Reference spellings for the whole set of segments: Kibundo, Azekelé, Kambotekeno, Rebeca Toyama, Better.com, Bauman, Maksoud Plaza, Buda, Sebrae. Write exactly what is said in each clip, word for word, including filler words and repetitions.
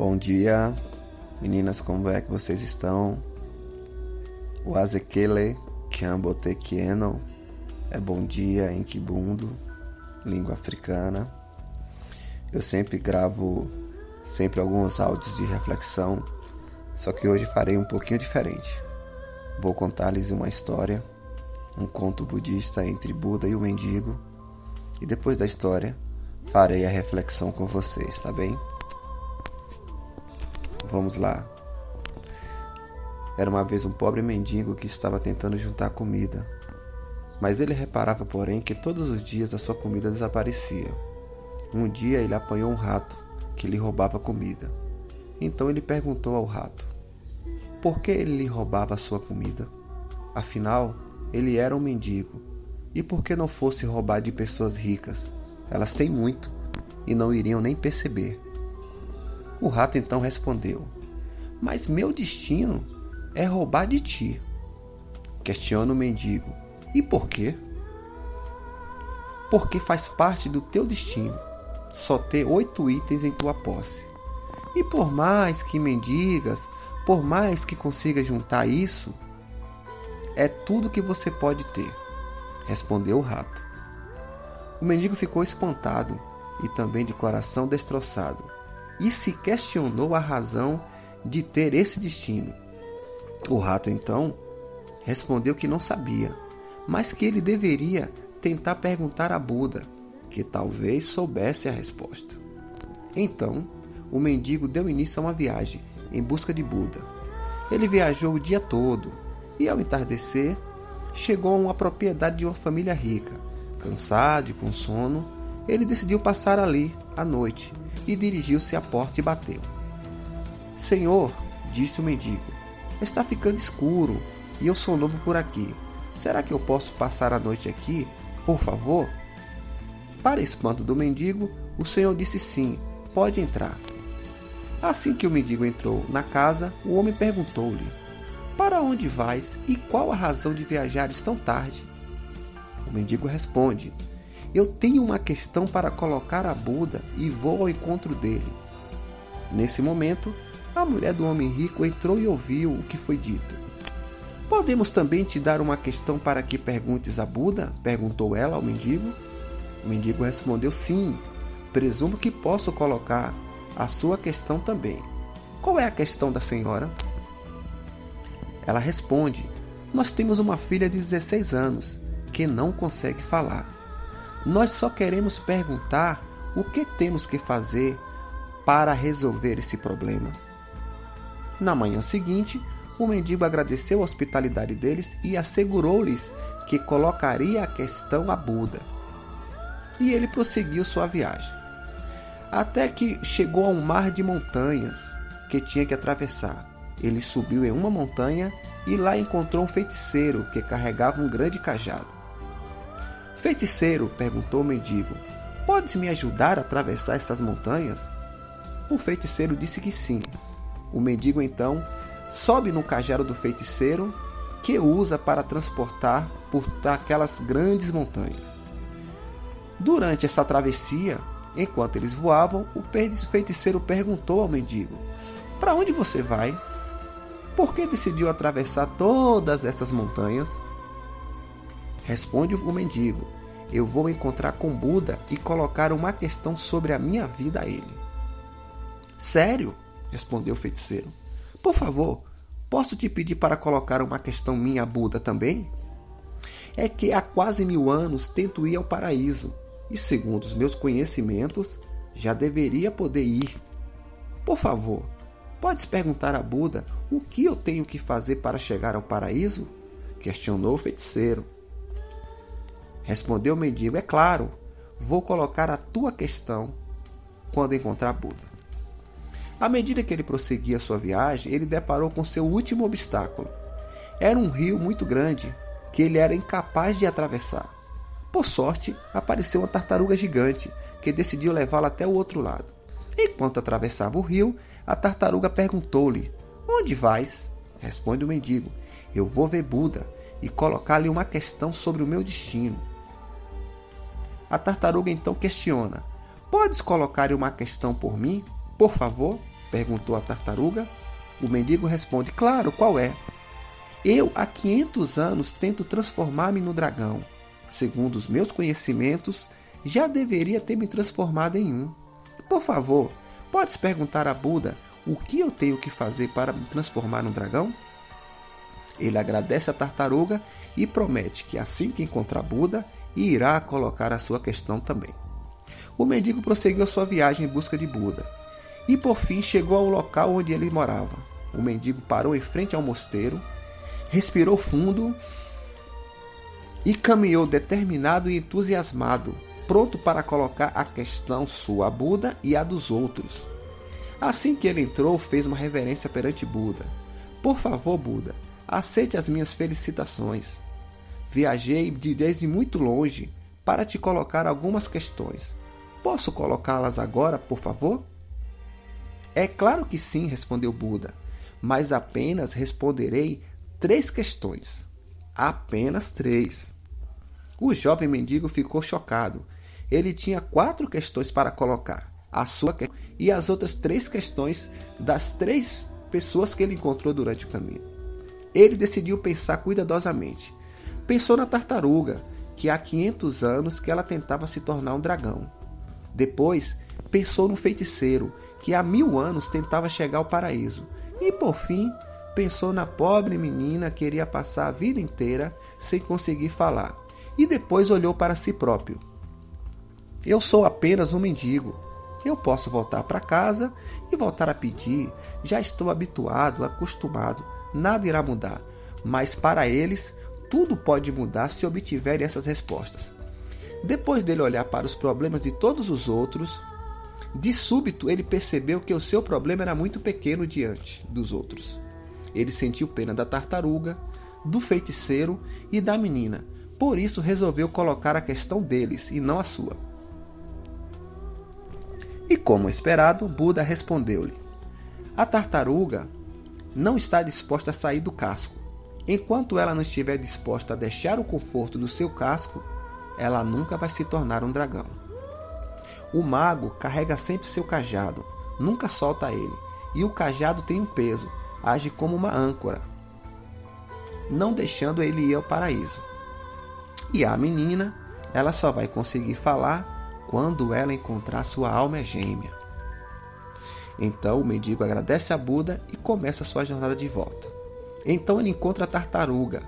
Bom dia, meninas, como é que vocês estão? O Azekelé, Kambotekeno, é bom dia em Kibundo, língua africana. Eu sempre gravo sempre alguns áudios de reflexão, só que hoje farei um pouquinho diferente. Vou contar-lhes uma história, um conto budista entre Buda e o mendigo, e depois da história farei a reflexão com vocês, tá bem? Vamos lá. Era uma vez um pobre mendigo que estava tentando juntar comida, mas ele reparava, porém, que todos os dias a sua comida desaparecia. Um dia ele apanhou um rato que lhe roubava comida. Então ele perguntou ao rato por que ele lhe roubava a sua comida. Afinal, ele era um mendigo. E por que não fosse roubar de pessoas ricas? Elas têm muito e não iriam nem perceber. O rato então respondeu: mas meu destino é roubar de ti. Questiona o mendigo: e por quê? Porque faz parte do teu destino só ter oito itens em tua posse. E por mais que mendigas, por mais que consigas juntar isso, é tudo que você pode ter, respondeu o rato. O mendigo ficou espantado e também de coração destroçado, e se questionou a razão de ter esse destino. O rato, então, respondeu que não sabia, mas que ele deveria tentar perguntar a Buda, que talvez soubesse a resposta. Então, o mendigo deu início a uma viagem em busca de Buda. Ele viajou o dia todo e, ao entardecer, chegou a uma propriedade de uma família rica. Cansado e com sono, ele decidiu passar ali a noite, e dirigiu-se à porta e bateu. Senhor, disse o mendigo, está ficando escuro e eu sou novo por aqui. Será que eu posso passar a noite aqui, por favor? Para espanto do mendigo, o senhor disse sim, pode entrar. Assim que o mendigo entrou na casa, o homem perguntou-lhe: para onde vais e qual a razão de viajares tão tarde? O mendigo responde: eu tenho uma questão para colocar a Buda e vou ao encontro dele. Nesse momento, a mulher do homem rico entrou e ouviu o que foi dito. Podemos também te dar uma questão para que perguntes a Buda? Perguntou ela ao mendigo. O mendigo respondeu: sim, presumo que posso colocar a sua questão também. Qual é a questão da senhora? Ela responde: nós temos uma filha de dezesseis anos que não consegue falar. Nós só queremos perguntar o que temos que fazer para resolver esse problema. Na manhã seguinte, o mendigo agradeceu a hospitalidade deles e assegurou-lhes que colocaria a questão a Buda. E ele prosseguiu sua viagem, até que chegou a um mar de montanhas que tinha que atravessar. Ele subiu em uma montanha e lá encontrou um feiticeiro que carregava um grande cajado. Feiticeiro, perguntou o mendigo, podes me ajudar a atravessar essas montanhas? O feiticeiro disse que sim. O mendigo então sobe no cajado do feiticeiro, que usa para transportar por aquelas grandes montanhas. Durante essa travessia, enquanto eles voavam, o feiticeiro perguntou ao mendigo: para onde você vai? Por que decidiu atravessar todas essas montanhas? Responde o mendigo: eu vou encontrar com Buda e colocar uma questão sobre a minha vida a ele. Sério? Respondeu o feiticeiro. Por favor, posso te pedir para colocar uma questão minha a Buda também? É que há quase mil anos tento ir ao paraíso e, segundo os meus conhecimentos, já deveria poder ir. Por favor, podes perguntar a Buda o que eu tenho que fazer para chegar ao paraíso? Questionou o feiticeiro. Respondeu o mendigo: é claro, vou colocar a tua questão quando encontrar Buda. À medida que ele prosseguia sua viagem, ele deparou com seu último obstáculo. Era um rio muito grande, que ele era incapaz de atravessar. Por sorte, apareceu uma tartaruga gigante, que decidiu levá-lo até o outro lado. Enquanto atravessava o rio, a tartaruga perguntou-lhe: onde vais? Responde o mendigo: eu vou ver Buda e colocar-lhe uma questão sobre o meu destino. A tartaruga então questiona: podes colocar uma questão por mim, por favor? perguntou a tartaruga. O mendigo responde, claro, qual é? Eu, há quinhentos anos, tento transformar-me no dragão. Segundo os meus conhecimentos, já deveria ter me transformado em um. Por favor, podes perguntar a Buda o que eu tenho que fazer para me transformar num dragão? Ele agradece a tartaruga e promete que assim que encontrar Buda, irá colocar a sua questão também. O mendigo prosseguiu a sua viagem em busca de Buda e por fim chegou ao local onde ele morava. O mendigo parou em frente ao mosteiro, respirou fundo e caminhou determinado e entusiasmado, pronto para colocar a questão sua a Buda e a dos outros. Assim que ele entrou, fez uma reverência perante Buda. Por favor, Buda, aceite as minhas felicitações. Viajei de desde muito longe para te colocar algumas questões. Posso colocá-las agora, por favor? É claro que sim, respondeu Buda, mas apenas responderei três questões. Apenas três. O jovem mendigo ficou chocado. Ele tinha quatro questões para colocar, a sua e as outras três questões das três pessoas que ele encontrou durante o caminho. Ele decidiu pensar cuidadosamente. Pensou na tartaruga, que há quinhentos anos que ela tentava se tornar um dragão. Depois, pensou no feiticeiro, que há mil anos tentava chegar ao paraíso. E, por fim, pensou na pobre menina que iria passar a vida inteira sem conseguir falar. E depois olhou para si próprio. Eu sou apenas um mendigo. Eu posso voltar para casa e voltar a pedir. Já estou habituado, acostumado. Nada irá mudar. Mas para eles, tudo pode mudar se obtiverem essas respostas. Depois dele olhar para os problemas de todos os outros, de súbito ele percebeu que o seu problema era muito pequeno diante dos outros. Ele sentiu pena da tartaruga, do feiticeiro e da menina. Por isso resolveu colocar a questão deles e não a sua. E como esperado, Buda respondeu-lhe. A tartaruga não está disposta a sair do casco. Enquanto ela não estiver disposta a deixar o conforto do seu casco, ela nunca vai se tornar um dragão. O mago carrega sempre seu cajado, nunca solta ele, e o cajado tem um peso, age como uma âncora, não deixando ele ir ao paraíso. E a menina, ela só vai conseguir falar quando ela encontrar sua alma gêmea. Então o mendigo agradece a Buda e começa sua jornada de volta. Então ele encontra a tartaruga,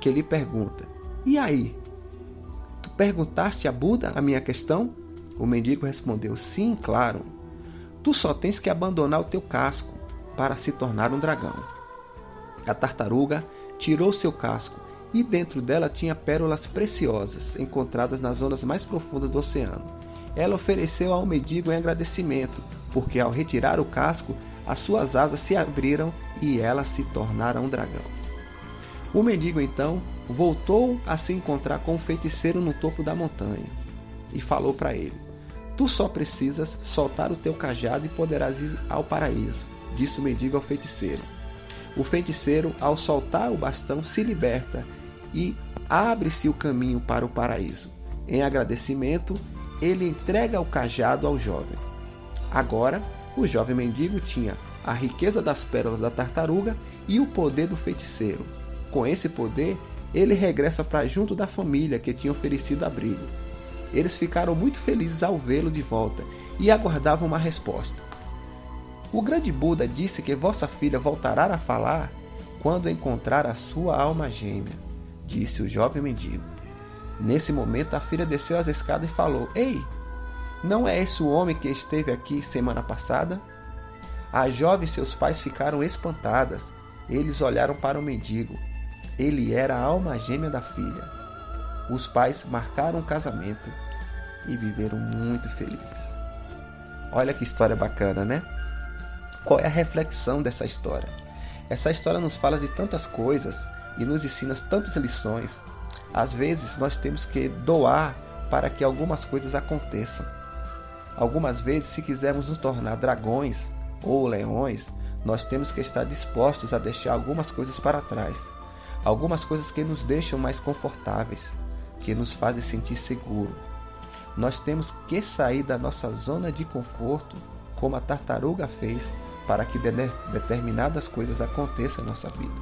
que lhe pergunta, e aí? Tu perguntaste a Buda a minha questão? O mendigo respondeu, sim, claro. Tu só tens que abandonar o teu casco para se tornar um dragão. A tartaruga tirou seu casco e dentro dela tinha pérolas preciosas encontradas nas zonas mais profundas do oceano. Ela ofereceu ao mendigo em agradecimento, porque ao retirar o casco, as suas asas se abriram e ela se tornara um dragão. O mendigo então voltou a se encontrar com o feiticeiro no topo da montanha e falou para ele, tu só precisas soltar o teu cajado e poderás ir ao paraíso, disse o mendigo ao feiticeiro. O feiticeiro, ao soltar o bastão, se liberta e abre-se o caminho para o paraíso. Em agradecimento, ele entrega o cajado ao jovem. Agora, o jovem mendigo tinha a riqueza das pérolas da tartaruga e o poder do feiticeiro. Com esse poder, ele regressa para junto da família que tinha oferecido abrigo. Eles ficaram muito felizes ao vê-lo de volta e aguardavam uma resposta. O grande Buda disse que vossa filha voltará a falar quando encontrar a sua alma gêmea, disse o jovem mendigo. Nesse momento, a filha desceu as escadas e falou, ei! Não é esse o homem que esteve aqui semana passada? A jovem e seus pais ficaram espantadas. Eles olharam para o mendigo. Ele era a alma gêmea da filha. Os pais marcaram o casamento e viveram muito felizes. Olha que história bacana, né? Qual é a reflexão dessa história? Essa história nos fala de tantas coisas e nos ensina tantas lições. Às vezes nós temos que doar para que algumas coisas aconteçam. Algumas vezes, se quisermos nos tornar dragões ou leões, nós temos que estar dispostos a deixar algumas coisas para trás. Algumas coisas que nos deixam mais confortáveis, que nos fazem sentir seguro. Nós temos que sair da nossa zona de conforto, como a tartaruga fez, para que determinadas coisas aconteçam em nossa vida.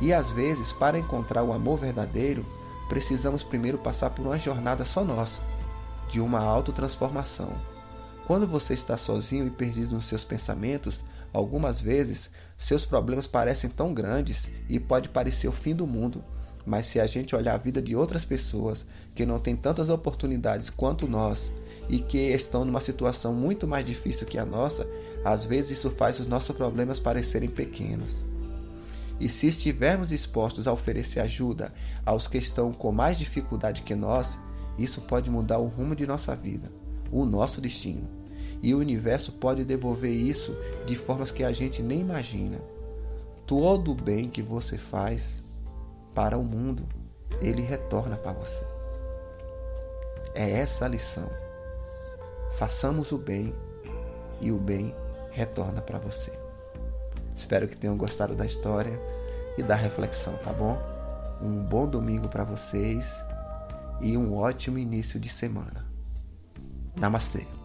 E às vezes, para encontrar o amor verdadeiro, precisamos primeiro passar por uma jornada só nossa, de uma autotransformação. Quando você está sozinho e perdido nos seus pensamentos, algumas vezes seus problemas parecem tão grandes e pode parecer o fim do mundo. Mas se a gente olhar a vida de outras pessoas que não têm tantas oportunidades quanto nós e que estão numa situação muito mais difícil que a nossa, às vezes isso faz os nossos problemas parecerem pequenos. E se estivermos dispostos a oferecer ajuda aos que estão com mais dificuldade que nós, isso pode mudar o rumo de nossa vida, o nosso destino. E o universo pode devolver isso de formas que a gente nem imagina. Todo o bem que você faz para o mundo, ele retorna para você. É essa a lição. Façamos o bem e o bem retorna para você. Espero que tenham gostado da história e da reflexão, tá bom? Um bom domingo para vocês e um ótimo início de semana. Namastê!